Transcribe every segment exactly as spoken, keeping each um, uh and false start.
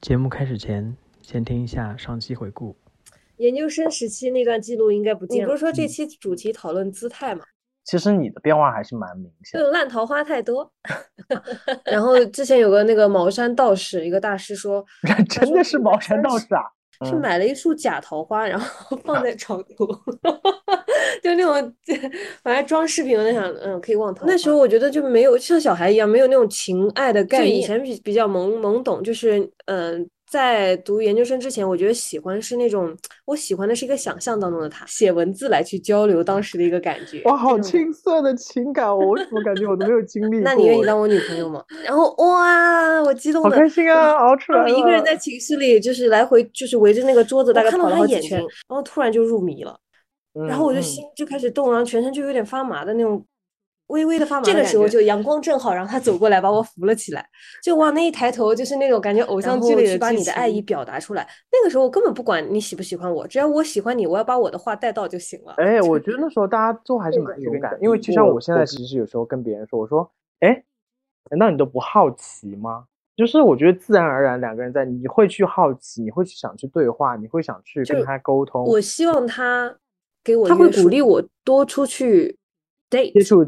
节目开始前，先听一下上期回顾。研究生时期那段记录应该不见了。你不是说这期主题讨论姿态吗？嗯、其实你的变化还是蛮明显的，就烂桃花太多。然后之前有个那个茅山道士，一个大师说，真的是茅山道士啊。是买了一束假桃花，然后放在床头，就那种反正装饰品。我在想，嗯，可以忘桃花。那时候我觉得就没有像小孩一样没有那种情爱的概念，就以前比比较懵懵懂，就是嗯、呃，在读研究生之前，我觉得喜欢是那种我喜欢的是一个想象当中的他，写文字来去交流当时的一个感觉。哇，好青涩的情感，我怎么感觉我都没有经历过？那你愿意当我女朋友吗？然后哇，我激动的，好开心啊，熬出来了！一个人在寝室里，就是来回，就是围着那个桌子大概跑了好几圈，然后突然就入迷了，嗯、然后我就心就开始动，然后全身就有点发麻的那种，微微的发麻的感觉。这个时候就阳光正好，然后他走过来把我扶了起来，就往那一抬头，就是那种感觉偶像剧里的把你的爱意表达出来。那个时候我根本不管你喜不喜欢我，只要我喜欢你，我要把我的话带到就行了。哎，我觉得那时候大家都还是蛮勇敢，因为就像我现在其实有时候跟别人说，我说，哎，难道你都不好奇吗？就是我觉得自然而然两个人在，你会去好奇，你会去想去对话，你会想去跟他沟通。我希望他给我，他会鼓励我多出去 date 接触。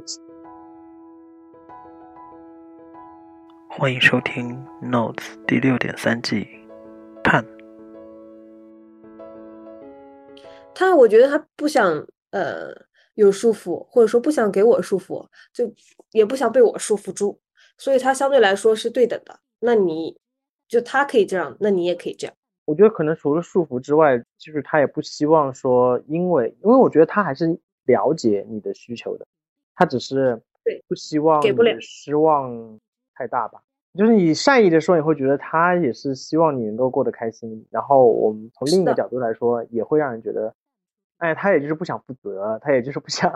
欢迎收听 Notes 第六点三季，盼。他我觉得他不想呃有束缚，或者说不想给我束缚，就也不想被我束缚住，所以他相对来说是对等的。那你就他可以这样，那你也可以这样。我觉得可能除了束缚之外，就是他也不希望说，因为因为我觉得他还是了解你的需求的，他只是不希望给不了失望。太大吧，就是你善意的说，你会觉得他也是希望你能够过得开心。然后我们从另一个角度来说，也会让人觉得，哎，他也就是不想负责，他也就是不想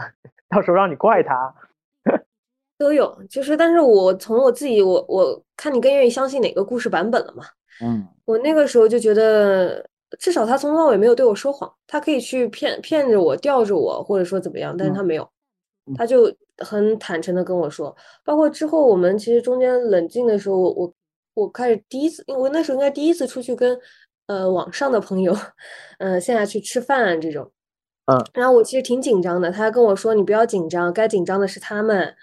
到时候让你怪他。都有，就是，但是我从我自己，我我看你更愿意相信哪个故事版本了嘛？嗯，我那个时候就觉得，至少他从头到尾没有对我说谎，他可以去骗骗着我，吊着我，或者说怎么样，但是他没有，嗯、他就。很坦诚的跟我说，包括之后我们其实中间冷静的时候，我我开始第一次，因为我那时候应该第一次出去跟呃网上的朋友，嗯、呃，线下去吃饭、啊、这种，嗯，然后我其实挺紧张的，他跟我说你不要紧张，该紧张的是他们，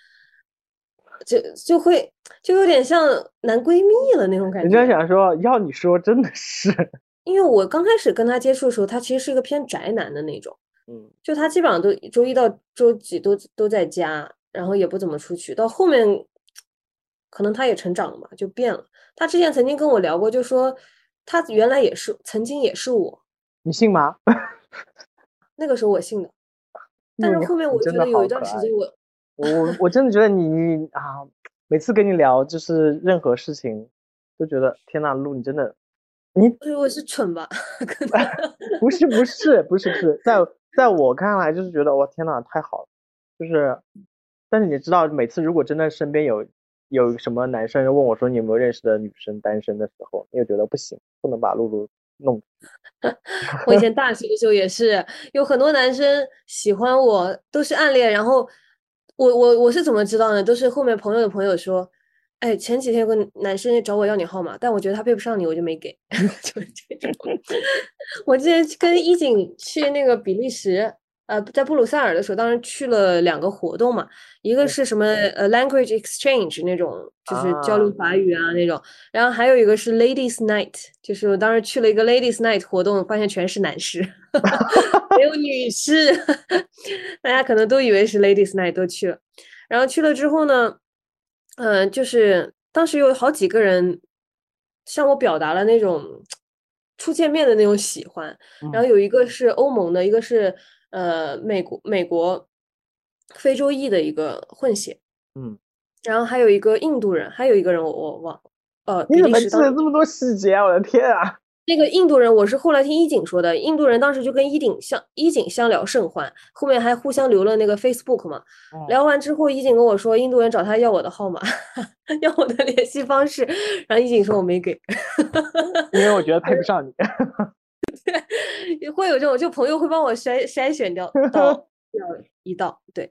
就就会就有点像男闺蜜了那种感觉。人家想说要你说真的是，因为我刚开始跟他接触的时候，他其实是一个偏宅男的那种。嗯，就他基本上都周一到周几都都在家，然后也不怎么出去。到后面，可能他也成长了嘛，就变了。他之前曾经跟我聊过，就说他原来也是，曾经也是我。你信吗？那个时候我信的，但是后面我觉得有一段时间我，嗯、我我真的觉得你你啊，每次跟你聊就是任何事情，都觉得天哪，路你真的。你我是蠢吧？可能不是不是不是不是，在在我看来就是觉得哇天哪太好了，就是，但是你知道每次如果真的身边有有什么男生问我说你有没有认识的女生单身的时候，你又觉得不行，不能把露露弄。我以前大学的时候也是有很多男生喜欢我，都是暗恋，然后我我我是怎么知道呢？都是后面朋友的朋友说。哎，前几天有个男生找我要你号码，但我觉得他配不上你，我就没给。就是这种。我之前跟一景去那个比利时，呃，在布鲁塞尔的时候，当时去了两个活动嘛，一个是什么呃 language exchange 那种，就是交流法语啊那种，啊、然后还有一个是 ladies night， 就是我当时去了一个 ladies night 活动，发现全是男士，没有女士，大家可能都以为是 ladies night 都去了，然后去了之后呢。嗯、呃，就是当时有好几个人向我表达了那种初见面的那种喜欢，然后有一个是欧盟的，一个是呃美国美国非洲裔的一个混血，嗯，然后还有一个印度人，还有一个人我我忘，呃，你怎么记得这么多细节啊？我的天啊！那个印度人，我是后来听一景说的，印度人当时就跟一景相一景相聊甚欢，后面还互相留了那个 Facebook 嘛。聊完之后，一景跟我说，印度人找他要我的号码，要我的联系方式，然后一景说我没给，因为我觉得配不上你。对，会有这种，就朋友会帮我筛筛选掉到一道，对。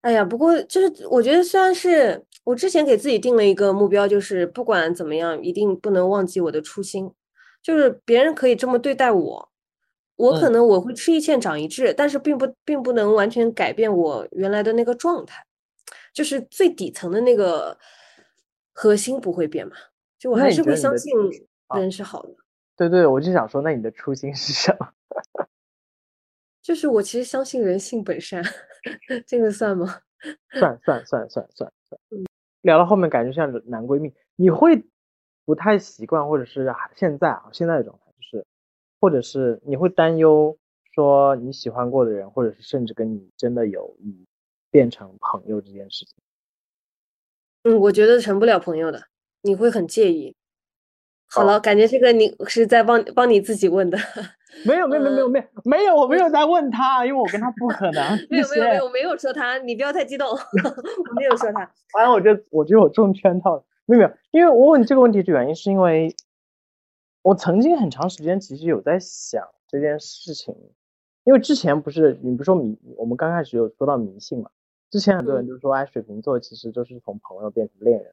哎呀，不过就是我觉得虽然是我之前给自己定了一个目标，就是不管怎么样，一定不能忘记我的初心。就是别人可以这么对待我，我可能我会吃一堑长一智，但是并不并不能完全改变我原来的那个状态，就是最底层的那个核心不会变嘛。就我还是会相信人是好的。对对，我就想说，那你的初心是什么？就是我其实相信人性本善，这个算吗？算算算算算算。嗯，聊到后面感觉像男闺蜜，你会不太习惯，或者是现在啊，现在的状态就是，或者是你会担忧说你喜欢过的人，或者是甚至跟你真的有你变成朋友这件事情。嗯，我觉得成不了朋友的，你会很介意。好了，感觉这个你是在帮帮你自己问的。没有没有没有没有没有，我没有在问他，因为我跟他不可能。没有没有没有，我没有说他，你不要太激动。我没有说他。反正我就我就有中圈套。没有没有，因为我问这个问题的原因是因为，我曾经很长时间其实有在想这件事情，因为之前不是你不是说迷，我们刚开始有说到迷信嘛，之前很多人就说哎，水瓶座其实就是从朋友变成恋人，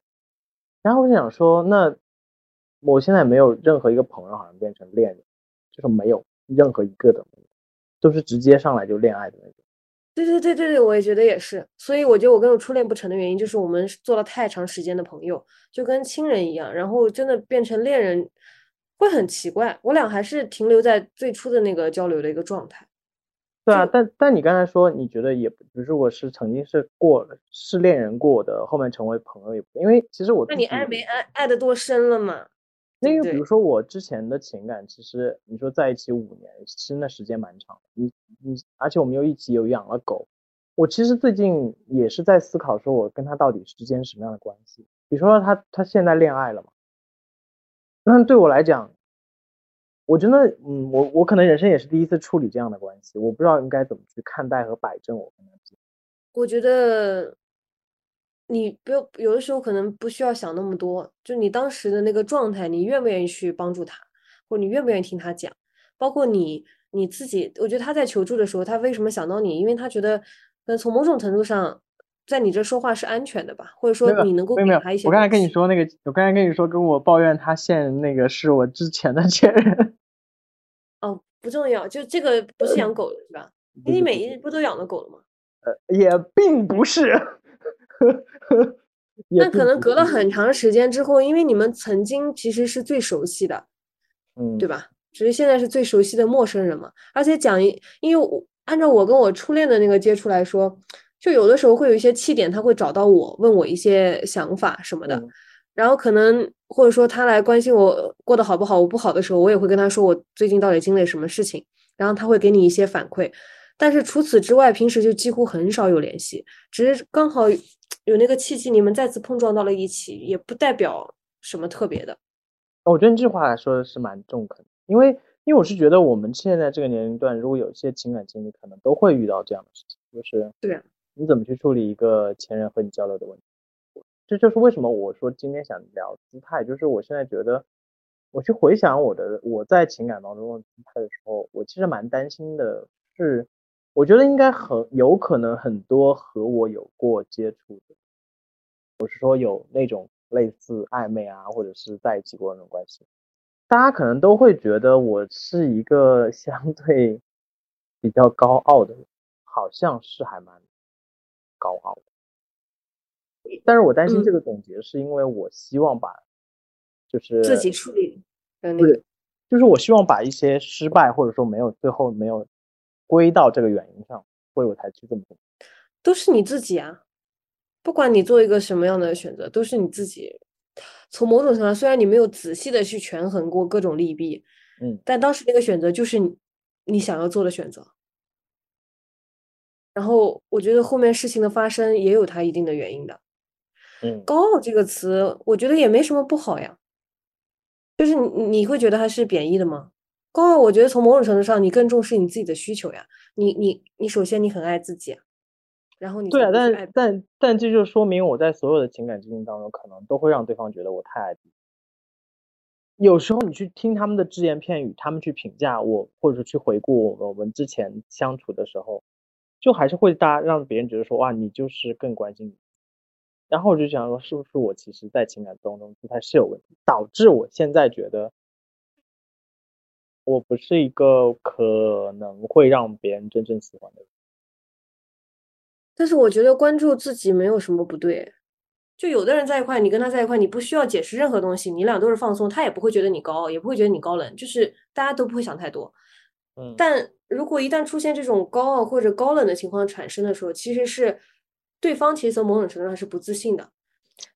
然后我就想说那。我现在没有任何一个朋友好像变成恋人，就是没有任何一个的，都是直接上来就恋爱的那种。对对对对对，我也觉得也是。所以我觉得我跟我初恋不成的原因就是我们做了太长时间的朋友，就跟亲人一样，然后真的变成恋人会很奇怪。我俩还是停留在最初的那个交流的一个状态。对啊，但但你刚才说你觉得也，如果是曾经是过是恋人过的，后面成为朋友也不，因为其实我那你爱没爱爱得多深了嘛？那个，比如说我之前的情感，其实你说在一起五年，其实那时间蛮长的。你你，而且我们又一起有养了狗。我其实最近也是在思考，说我跟他到底是之间什么样的关系。比如说他他现在恋爱了嘛，那对我来讲，我真的嗯，我我可能人生也是第一次处理这样的关系，我不知道应该怎么去看待和摆正我。我觉得。你不要，有的时候可能不需要想那么多，就你当时的那个状态，你愿不愿意去帮助他，或者你愿不愿意听他讲，包括你你自己。我觉得他在求助的时候，他为什么想到你，因为他觉得呃，从某种程度上在你这说话是安全的吧，或者说你能够给他一些。我刚才跟你说那个，我刚才跟你说跟我抱怨他现那个是我之前的前任。哦，不重要，就这个不是养狗的是吧？你每一日不都养了狗了吗？呃，也并不是。那可能隔了很长时间之后，因为你们曾经其实是最熟悉的，嗯，对吧？只是现在是最熟悉的陌生人嘛。而且讲一，因为我按照我跟我初恋的那个接触来说，就有的时候会有一些气点，他会找到我，问我一些想法什么的。嗯，然后可能或者说他来关心我过得好不好，我不好的时候，我也会跟他说我最近到底经历什么事情，然后他会给你一些反馈。但是除此之外，平时就几乎很少有联系，只是刚好有那个契机，你们再次碰撞到了一起，也不代表什么特别的。我觉得这句话来说是蛮中肯的，因为因为我是觉得我们现在这个年龄段，如果有些情感经历，可能都会遇到这样的事情，就是对啊，你怎么去处理一个前任和你交流的问题？这就是为什么我说今天想聊姿态，就是我现在觉得，我去回想我的我在情感当中的姿态的时候，我其实蛮担心的是。我觉得应该很有可能很多和我有过接触的，我是说有那种类似暧昧啊，或者是在一起过那种关系，大家可能都会觉得我是一个相对比较高傲的人，好像是还蛮高傲的。但是我担心这个总结是因为我希望把就是自己处理能力，就是我希望把一些失败或者说没有最后没有归到这个原因上，所以我才去这么做。都是你自己啊，不管你做一个什么样的选择，都是你自己。从某种程度上，虽然你没有仔细的去权衡过各种利弊，嗯，但当时那个选择就是你你想要做的选择。然后我觉得后面事情的发生也有它一定的原因的。嗯，高傲这个词，我觉得也没什么不好呀。就是你你会觉得它是贬义的吗？高傲，我觉得从某种程度上，你更重视你自己的需求呀。你你你，首先你很爱自己，然后你对啊，但但但这就说明我在所有的情感经历当中，可能都会让对方觉得我太爱自己。有时候你去听他们的只言片语，他们去评价我，或者去回顾我们之前相处的时候，就还是会大家让别人觉得说哇，你就是更关心你。然后我就想说，是不是我其实在情感当中姿态是有问题，导致我现在觉得我不是一个可能会让别人真正喜欢的人。但是我觉得关注自己没有什么不对，就有的人在一块，你跟他在一块，你不需要解释任何东西，你俩都是放松，他也不会觉得你高傲，也不会觉得你高冷，就是大家都不会想太多。嗯，但如果一旦出现这种高傲或者高冷的情况产生的时候，其实是对方其实从某种程度上是不自信的，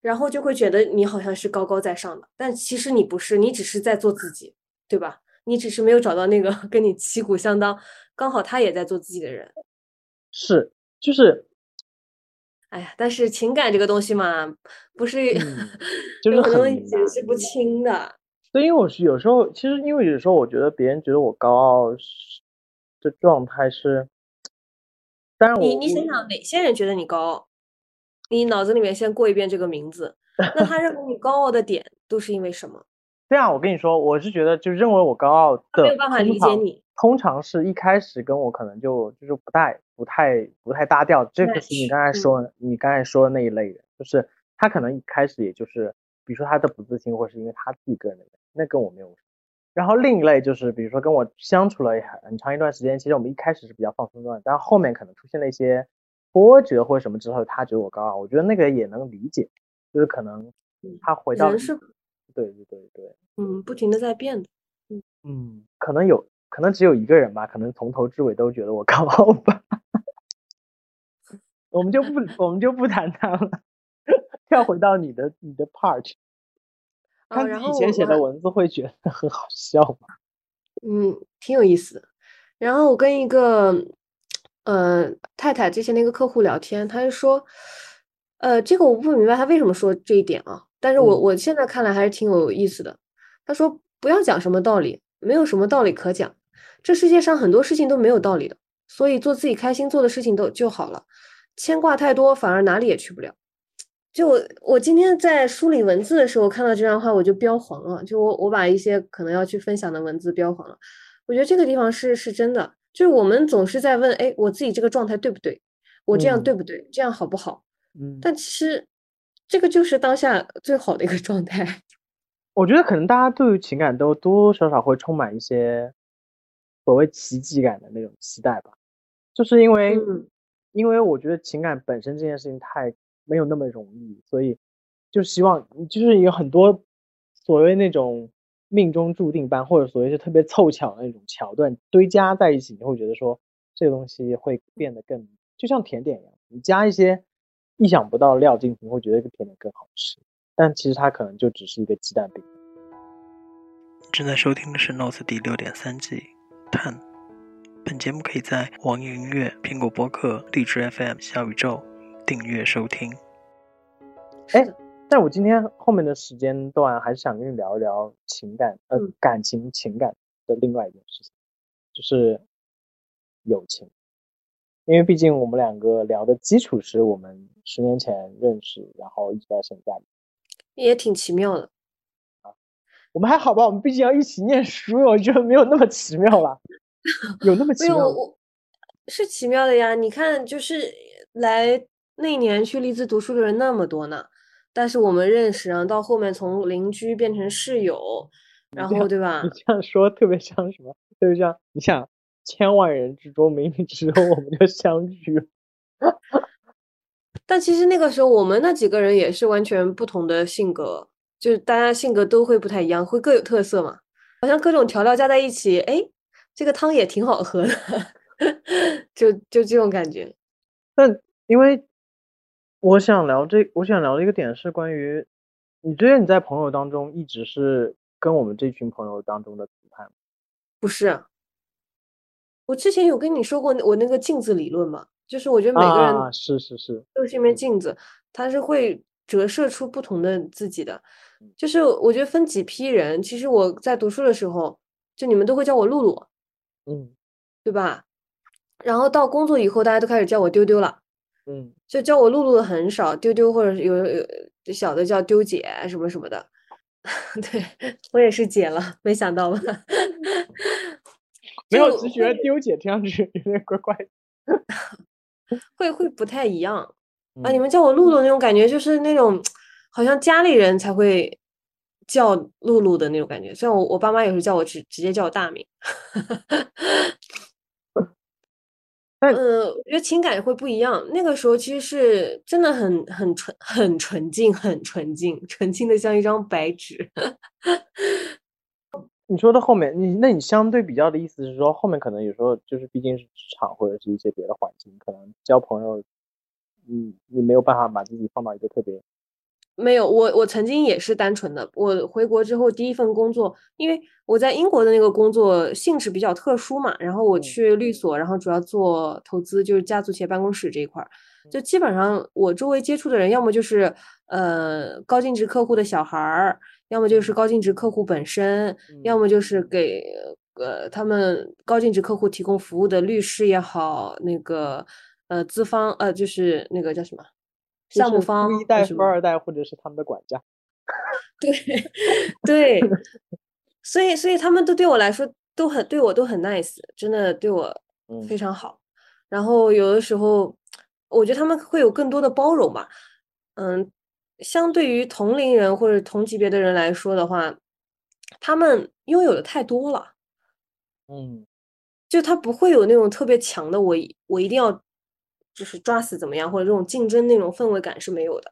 然后就会觉得你好像是高高在上的，但其实你不是，你只是在做自己，对吧？你只是没有找到那个跟你旗鼓相当，刚好他也在做自己的人。是，就是哎呀，但是情感这个东西嘛，不是、嗯、就是很多解释不清的。对，因为我是有时候，其实因为有时候我觉得别人觉得我高傲这状态是，当然我你你想想哪些人觉得你高傲，你脑子里面先过一遍这个名字，那他认为你高傲的点都是因为什么？这样我跟你说，我是觉得就认为我高傲的没有办法理解你，通常是一开始跟我可能就就是不太不太不太搭调，这个是你刚才说、嗯、你刚才说的那一类人，就是他可能一开始也就是比如说他的不自信，或是因为他自己个人的，那跟我没有什么。然后另一类就是比如说跟我相处了很长一段时间，其实我们一开始是比较放松的，但后面可能出现了一些波折或什么之后，他觉得我高傲，我觉得那个也能理解，就是可能他回到人是对对对对，嗯，不停的在变的，嗯嗯，可能有，可能只有一个人吧，可能从头至尾都觉得我高傲吧，我们就不我们就不谈他了，跳回到你的你的 part， 看你以前写的文字会觉得很好笑吗？嗯，挺有意思的。然后我跟一个呃太太之前的一个客户聊天，他就说，呃，这个我不明白他为什么说这一点啊。但是我我现在看来还是挺有意思的。他说不要讲什么道理，没有什么道理可讲，这世界上很多事情都没有道理的，所以做自己开心做的事情都就好了，牵挂太多反而哪里也去不了。就我我今天在梳理文字的时候看到这段话我就标黄了，就我我把一些可能要去分享的文字标黄了。我觉得这个地方是是真的，就是我们总是在问，哎，我自己这个状态对不对，我这样对不对、嗯、这样好不好，嗯，但其实这个就是当下最好的一个状态。我觉得可能大家对于情感都多多少少会充满一些所谓奇迹感的那种期待吧，就是因为、嗯、因为我觉得情感本身这件事情太没有那么容易，所以就希望就是有很多所谓那种命中注定般，或者所谓是特别凑巧的那种桥段堆加在一起，你会觉得说这个东西会变得更就像甜点一样，你加一些意想不到料进去，会觉得这个甜点更好吃，但其实它可能就只是一个鸡蛋饼。正在收听的是 Notes 第 六点三 季探，本节目可以在网易音乐、苹果播客、荔枝 F M、 小宇宙订阅收听。哎，但我今天后面的时间段还是想跟你聊一聊情感呃、嗯、感情情感的另外一件事情，就是友情。因为毕竟我们两个聊的基础是我们十年前认识，然后一直到现在，也挺奇妙的、啊、我们还好吧，我们毕竟要一起念书，我觉得没有那么奇妙了。有那么奇妙？没有，我是奇妙的呀。你看，就是来那年去利兹读书的人那么多呢，但是我们认识，然后到后面从邻居变成室友，然后对吧？你这样说特别像什么？特别像你想。千万人之中冥冥之中我们就相聚。但其实那个时候我们那几个人也是完全不同的性格，就是大家性格都会不太一样，会各有特色嘛，好像各种调料加在一起，哎，这个汤也挺好喝的。就就这种感觉。但因为我想聊这我想聊的一个点是关于你觉得你在朋友当中一直是跟我们这群朋友当中的评判。不是啊，我之前有跟你说过我那个镜子理论嘛，就是我觉得每个人是是是都是一面镜子、啊、是是是，它是会折射出不同的自己的。就是我觉得分几批人，其实我在读书的时候就你们都会叫我露露，嗯，对吧？然后到工作以后大家都开始叫我丢丢了，嗯，就叫我露露的很少，丢丢或者有有小的叫丢姐什么什么的。对，我也是姐了，没想到吧。没有，只觉得丢姐听上去有点怪怪的。会会不太一样，啊，你们叫我露露那种感觉，就是那种好像家里人才会叫露露的那种感觉。虽然我我爸妈也是叫我直直接叫我大名，嗯、呃，我觉得情感会不一样。那个时候其实是真的很很纯、很纯净、很纯净，纯净的像一张白纸。你说到后面，你那你相对比较的意思是说，后面可能有时候就是毕竟是职场或者是一些别的环境，可能交朋友。嗯，你没有办法把自己放到一个特别没有我我曾经也是单纯的。我回国之后第一份工作，因为我在英国的那个工作性质比较特殊嘛，然后我去律所，然后主要做投资，就是家族企业办公室这一块，就基本上我周围接触的人要么就是呃高净值客户的小孩，要么就是高净值客户本身，要么就是给呃他们高净值客户提供服务的律师也好，那个呃，资方呃，就是那个叫什么项目方，就是、富一代、富二代，或者是他们的管家。对对，所以所以他们都对我来说都很对我都很 nice， 真的对我非常好。嗯、然后有的时候，我觉得他们会有更多的包容吧。嗯，相对于同龄人或者同级别的人来说的话，他们拥有的太多了。嗯，就他不会有那种特别强的我，我一定要。就是抓死怎么样，或者这种竞争那种氛围感是没有的。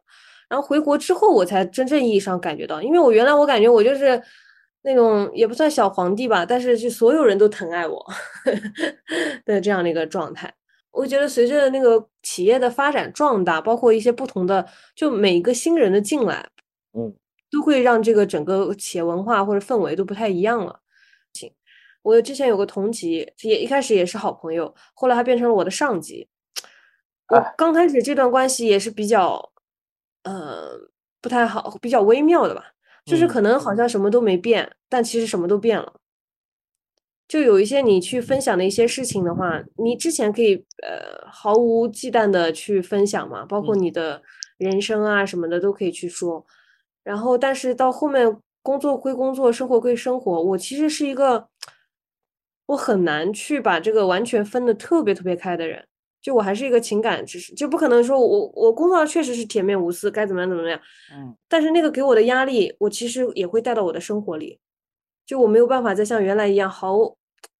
然后回国之后我才真正意义上感觉到，因为我原来我感觉我就是那种也不算小皇帝吧，但是就所有人都疼爱我的这样的一个状态。我觉得随着那个企业的发展壮大，包括一些不同的，就每一个新人的进来，嗯，都会让这个整个企业文化或者氛围都不太一样了。我之前有个同级，也一开始也是好朋友，后来他变成了我的上级。我刚开始这段关系也是比较，呃，不太好，比较微妙的吧。就是可能好像什么都没变，嗯、但其实什么都变了。就有一些你去分享的一些事情的话，你之前可以呃毫无忌惮的去分享嘛，包括你的人生啊什么的都可以去说。然后，但是到后面工作归工作，生活归生活，我其实是一个我很难去把这个完全分得特别特别开的人。就我还是一个情感知识，就不可能说我我工作确实是铁面无私，该怎么样怎么样，嗯，但是那个给我的压力，我其实也会带到我的生活里，就我没有办法再像原来一样毫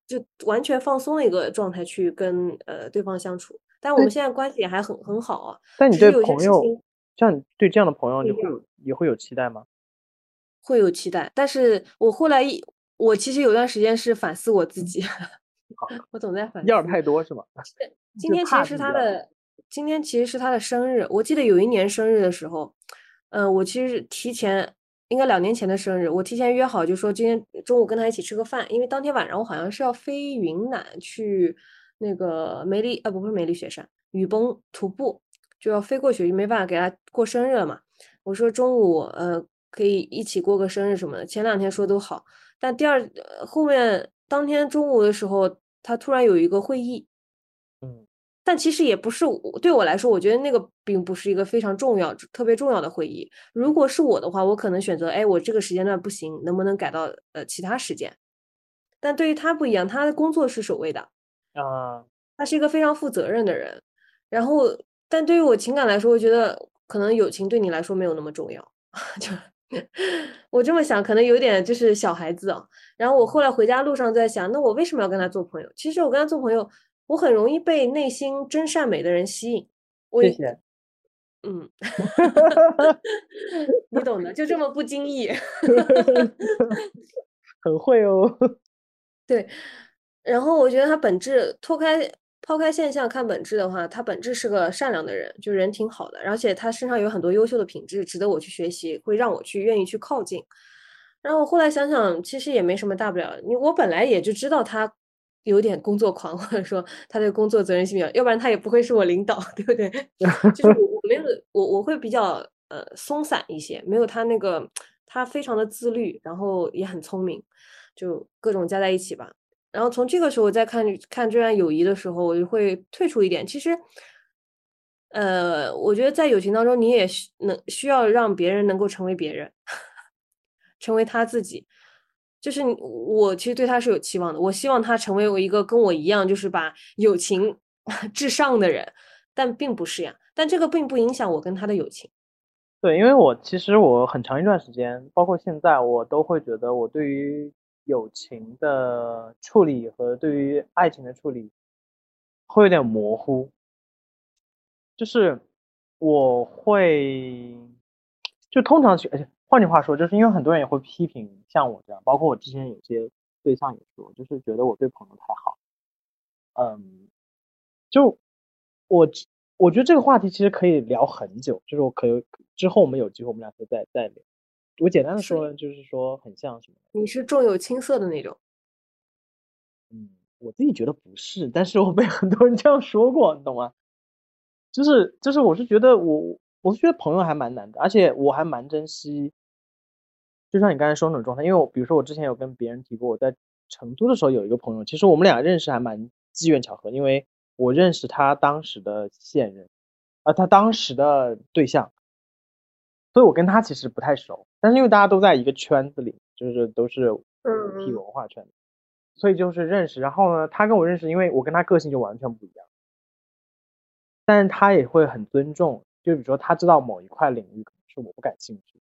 就完全放松的一个状态去跟呃对方相处。但我们现在关系也还很很好啊。但你对朋友，像你对这样的朋友，你会也会有期待吗？会有期待，但是我后来我其实有段时间是反思我自己，我总在反思。要太多是吗？今天其实是他的，今天其实是他的生日。我记得有一年生日的时候，嗯、呃，我其实提前，应该两年前的生日，我提前约好，就说今天中午跟他一起吃个饭，因为当天晚上我好像是要飞云南去那个梅里啊，不是梅里雪山，雨崩徒步，就要飞过去，就没办法给他过生日了嘛。我说中午呃可以一起过个生日什么的，前两天说都好，但第二后面当天中午的时候，他突然有一个会议。嗯，但其实也不是，对我来说，我觉得那个并不是一个非常重要、特别重要的会议。如果是我的话，我可能选择，哎，我这个时间段不行，能不能改到呃其他时间？但对于他不一样，他的工作是首位的啊，他是一个非常负责任的人。然后，但对于我情感来说，我觉得可能友情对你来说没有那么重要。就我这么想，可能有点就是小孩子啊。然后我后来回家路上在想，那我为什么要跟他做朋友？其实我跟他做朋友。我很容易被内心真善美的人吸引，我也谢谢，嗯，你懂的，就这么不经意，很会哦。对，然后我觉得他本质脱开抛开现象看本质的话，他本质是个善良的人，就人挺好的，而且他身上有很多优秀的品质，值得我去学习，会让我去愿意去靠近。然后我后来想想，其实也没什么大不了，你我本来也就知道他。有点工作狂，或者说他对工作责任心比较，要不然他也不会是我领导，对不对？就是我没有我我会比较呃松散一些，没有他那个他非常的自律，然后也很聪明，就各种加在一起吧。然后从这个时候再看看这段友谊的时候，我就会退出一点。其实，呃，我觉得在友情当中，你也能需要让别人能够成为别人，成为他自己。就是我其实对他是有期望的，我希望他成为我一个跟我一样，就是把友情至上的人，但并不是呀。但这个并不影响我跟他的友情。对，因为我其实我很长一段时间，包括现在，我都会觉得我对于友情的处理和对于爱情的处理会有点模糊，就是我会就通常去，而且换句话说，就是因为很多人也会批评像我这样，包括我之前有些对象也说，就是觉得我对朋友太好。嗯，就我我觉得这个话题其实可以聊很久，就是我可以之后我们有机会我们俩可以再再聊。我简单的说呢，就是说很像什么？你是重有轻色的那种？嗯，我自己觉得不是，但是我被很多人这样说过，你懂吗？就是就是，我是觉得我我是觉得朋友还蛮难的，而且我还蛮珍惜，就像你刚才说那种状态。因为我比如说我之前有跟别人提过，我在成都的时候有一个朋友，其实我们俩认识还蛮机缘巧合，因为我认识他当时的现任，啊、呃，他当时的对象，所以我跟他其实不太熟，但是因为大家都在一个圈子里，就是都是P文化圈子，所以就是认识。然后呢，他跟我认识，因为我跟他个性就完全不一样，但是他也会很尊重，就比如说他知道某一块领域可能是我不感兴趣，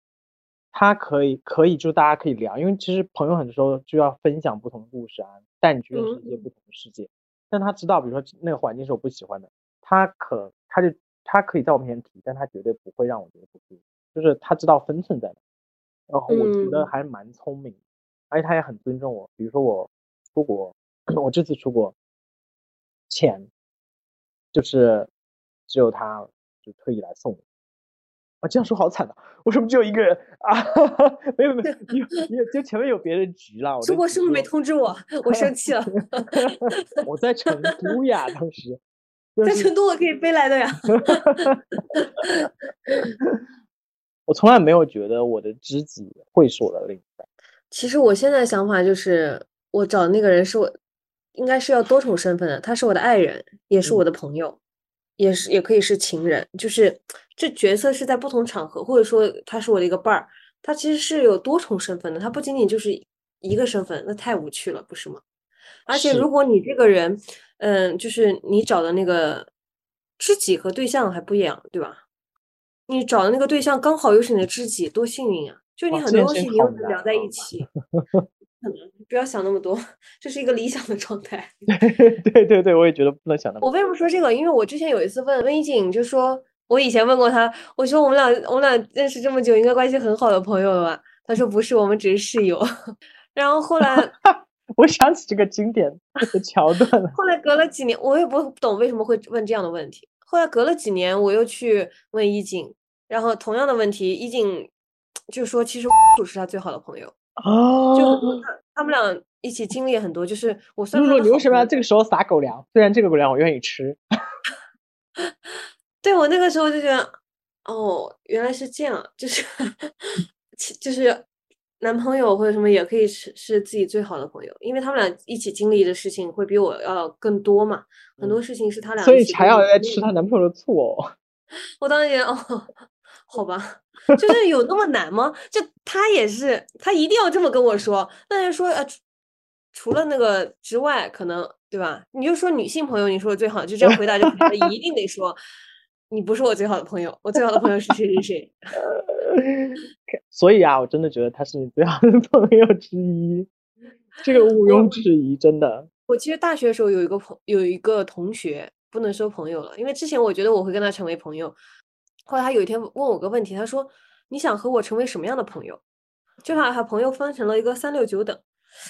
他可以可以就大家可以聊，因为其实朋友很多时候就要分享不同的故事啊，带你去认识一些不同的世界。嗯、但他知道，比如说那个环境是我不喜欢的，他可他就他可以在我面前提，但他绝对不会让我觉得不舒服，就是他知道分寸在哪。然后我觉得还蛮聪明，嗯、而且他也很尊重我。比如说我出国，我这次出国前就是只有他就特意来送我。啊，这样说好惨啊！我说只有一个人啊，哈哈，没有没有，有就前面有别人局了。出国是不是没通知我？我生气了。我在成都呀，当时、就是、在成都我可以飞来的呀。我从来没有觉得我的知己会是我的另一半。其实我现在想法就是，我找那个人是我应该是要多重身份的，他是我的爱人，也是我的朋友。嗯也是，也可以是情人，就是这角色是在不同场合，或者说他是我的一个伴儿，他其实是有多重身份的，他不仅仅就是一个身份，那太无趣了，不是吗？而且如果你这个人，嗯，就是你找的那个知己和对象还不一样，对吧？你找的那个对象刚好又是你的知己，多幸运啊！就你很多东西你又能聊在一起。不要想那么多，这是一个理想的状态。对对对，我也觉得不能想那么多。我为什么说这个？因为我之前有一次问温一静，就说我以前问过他，我说我们俩我们俩认识这么久，应该关系很好的朋友了吧？他说不是，我们只是室友。然后后来我想起这个经典的桥段了。后来隔了几年，我也不懂为什么会问这样的问题。后来隔了几年，我又去问一静，然后同样的问题，一静就说其实我是他最好的朋友。哦，就他他们俩一起经历很多，就是我算。露露，你为什么要这个时候撒狗粮？虽然这个狗粮我愿意吃。对，我那个时候就觉得，哦，原来是这样，就是就是男朋友或者什么也可以是是自己最好的朋友，因为他们俩一起经历的事情会比我要更多嘛，嗯、很多事情是他俩。所以柴瑶在吃她男朋友的醋哦。我当时觉得哦。好吧，就是有那么难吗？就他也是，他一定要这么跟我说。那就说呃，除了那个之外，可能对吧？你就说女性朋友，你说的最好，就这样回答就好了。一定得说，你不是我最好的朋友，我最好的朋友是谁谁谁。所以啊，我真的觉得他是你最好的朋友之一，这个毋庸置疑，真的。我其实大学的时候有一个朋，有一个同学，不能说朋友了，因为之前我觉得我会跟他成为朋友。后来他有一天问我个问题，他说你想和我成为什么样的朋友，就把他朋友分成了一个三六九等。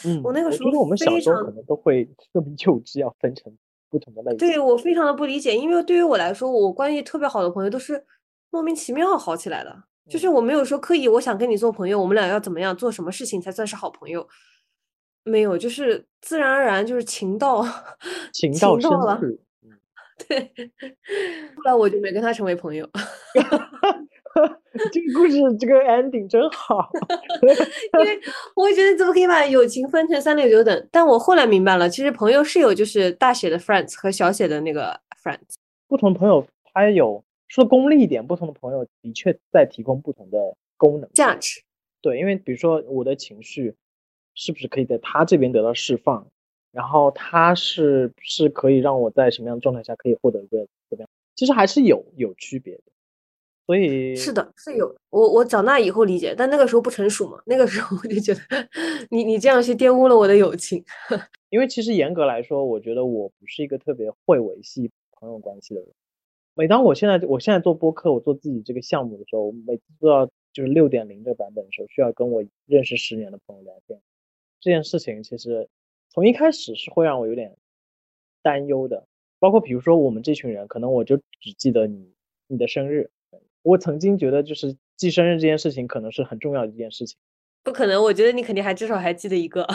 嗯，我那个时候我们小时候可能都会这么幼稚，要分成不同的类型。对，我非常的不理解，因为对于我来说，我关系特别好的朋友都是莫名其妙好起来的，就是我没有说刻意我想跟你做朋友，我们俩要怎么样做什么事情才算是好朋友，没有，就是自然而然，就是情到情到深处。对，后来我就没跟他成为朋友。这个故事这个 ending 真好。因为我觉得怎么可以把友情分成三六九等，但我后来明白了，其实朋友是有就是大写的 friends 和小写的那个 friends。 不同的朋友他有说功利一点，不同的朋友的确在提供不同的功能价值。对，因为比如说我的情绪是不是可以在他这边得到释放，然后它是是可以让我在什么样的状态下可以获得一个怎么样其实还是有有区别的。所以是的，是有我我长大以后理解，但那个时候不成熟嘛，那个时候我就觉得你你这样去玷污了我的友情。因为其实严格来说，我觉得我不是一个特别会维系朋友关系的人。每当我现在我现在做播客，我做自己这个项目的时候，我每次都要就是 六点零 这个版本的时候，需要跟我认识十年的朋友聊天。这件事情其实从一开始是会让我有点担忧的，包括比如说我们这群人，可能我就只记得你你的生日。我曾经觉得就是记生日这件事情可能是很重要的一件事情。不可能，我觉得你肯定还至少还记得一个。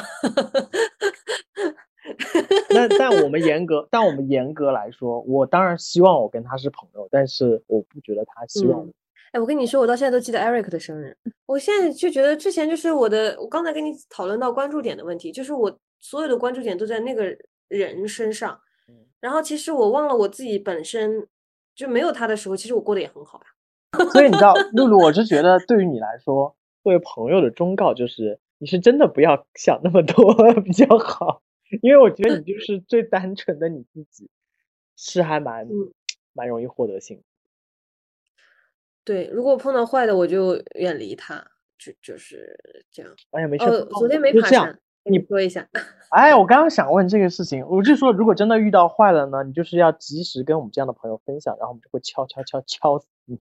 那但我们严格但我们严格来说，我当然希望我跟他是朋友，但是我不觉得他希望我、嗯哎，我跟你说，我到现在都记得 Eric 的生日。我现在就觉得，之前就是我的，我刚才跟你讨论到关注点的问题，就是我所有的关注点都在那个人身上，然后其实我忘了我自己本身就没有他的时候，其实我过得也很好吧。所以你知道，露露，我是觉得对于你来说，作为朋友的忠告就是，你是真的不要想那么多比较好，因为我觉得你就是最单纯的你自己，是还蛮、嗯、蛮容易获得幸福。对，如果碰到坏的我就远离他，就就是这样。哎呀，没事。哦，昨天没爬山，你说一下。哎，我刚刚想问这个事情，我就说，如果真的遇到坏了呢，你就是要及时跟我们这样的朋友分享，然后我们就会敲敲敲敲死你。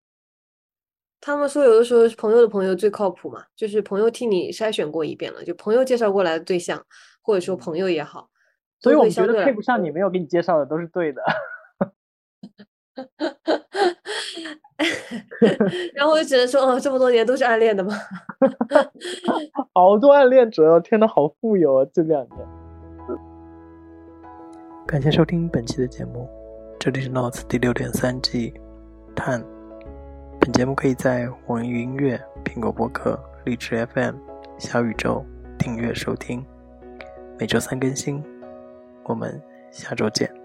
他们说，有的时候朋友的朋友最靠谱嘛，就是朋友替你筛选过一遍了，就朋友介绍过来的对象，或者说朋友也好。所以我们觉得配不上你，没有给你介绍的都是对的。然后我就只能说，哦，这么多年都是暗恋的吗？好多暗恋者，天哪，好富有啊！这两年。感谢收听本期的节目，这里是 Notes 第 六点三 季探。本节目可以在网易云音乐、苹果播客、荔枝 F M、小宇宙订阅收听，每周三更新。我们下周见。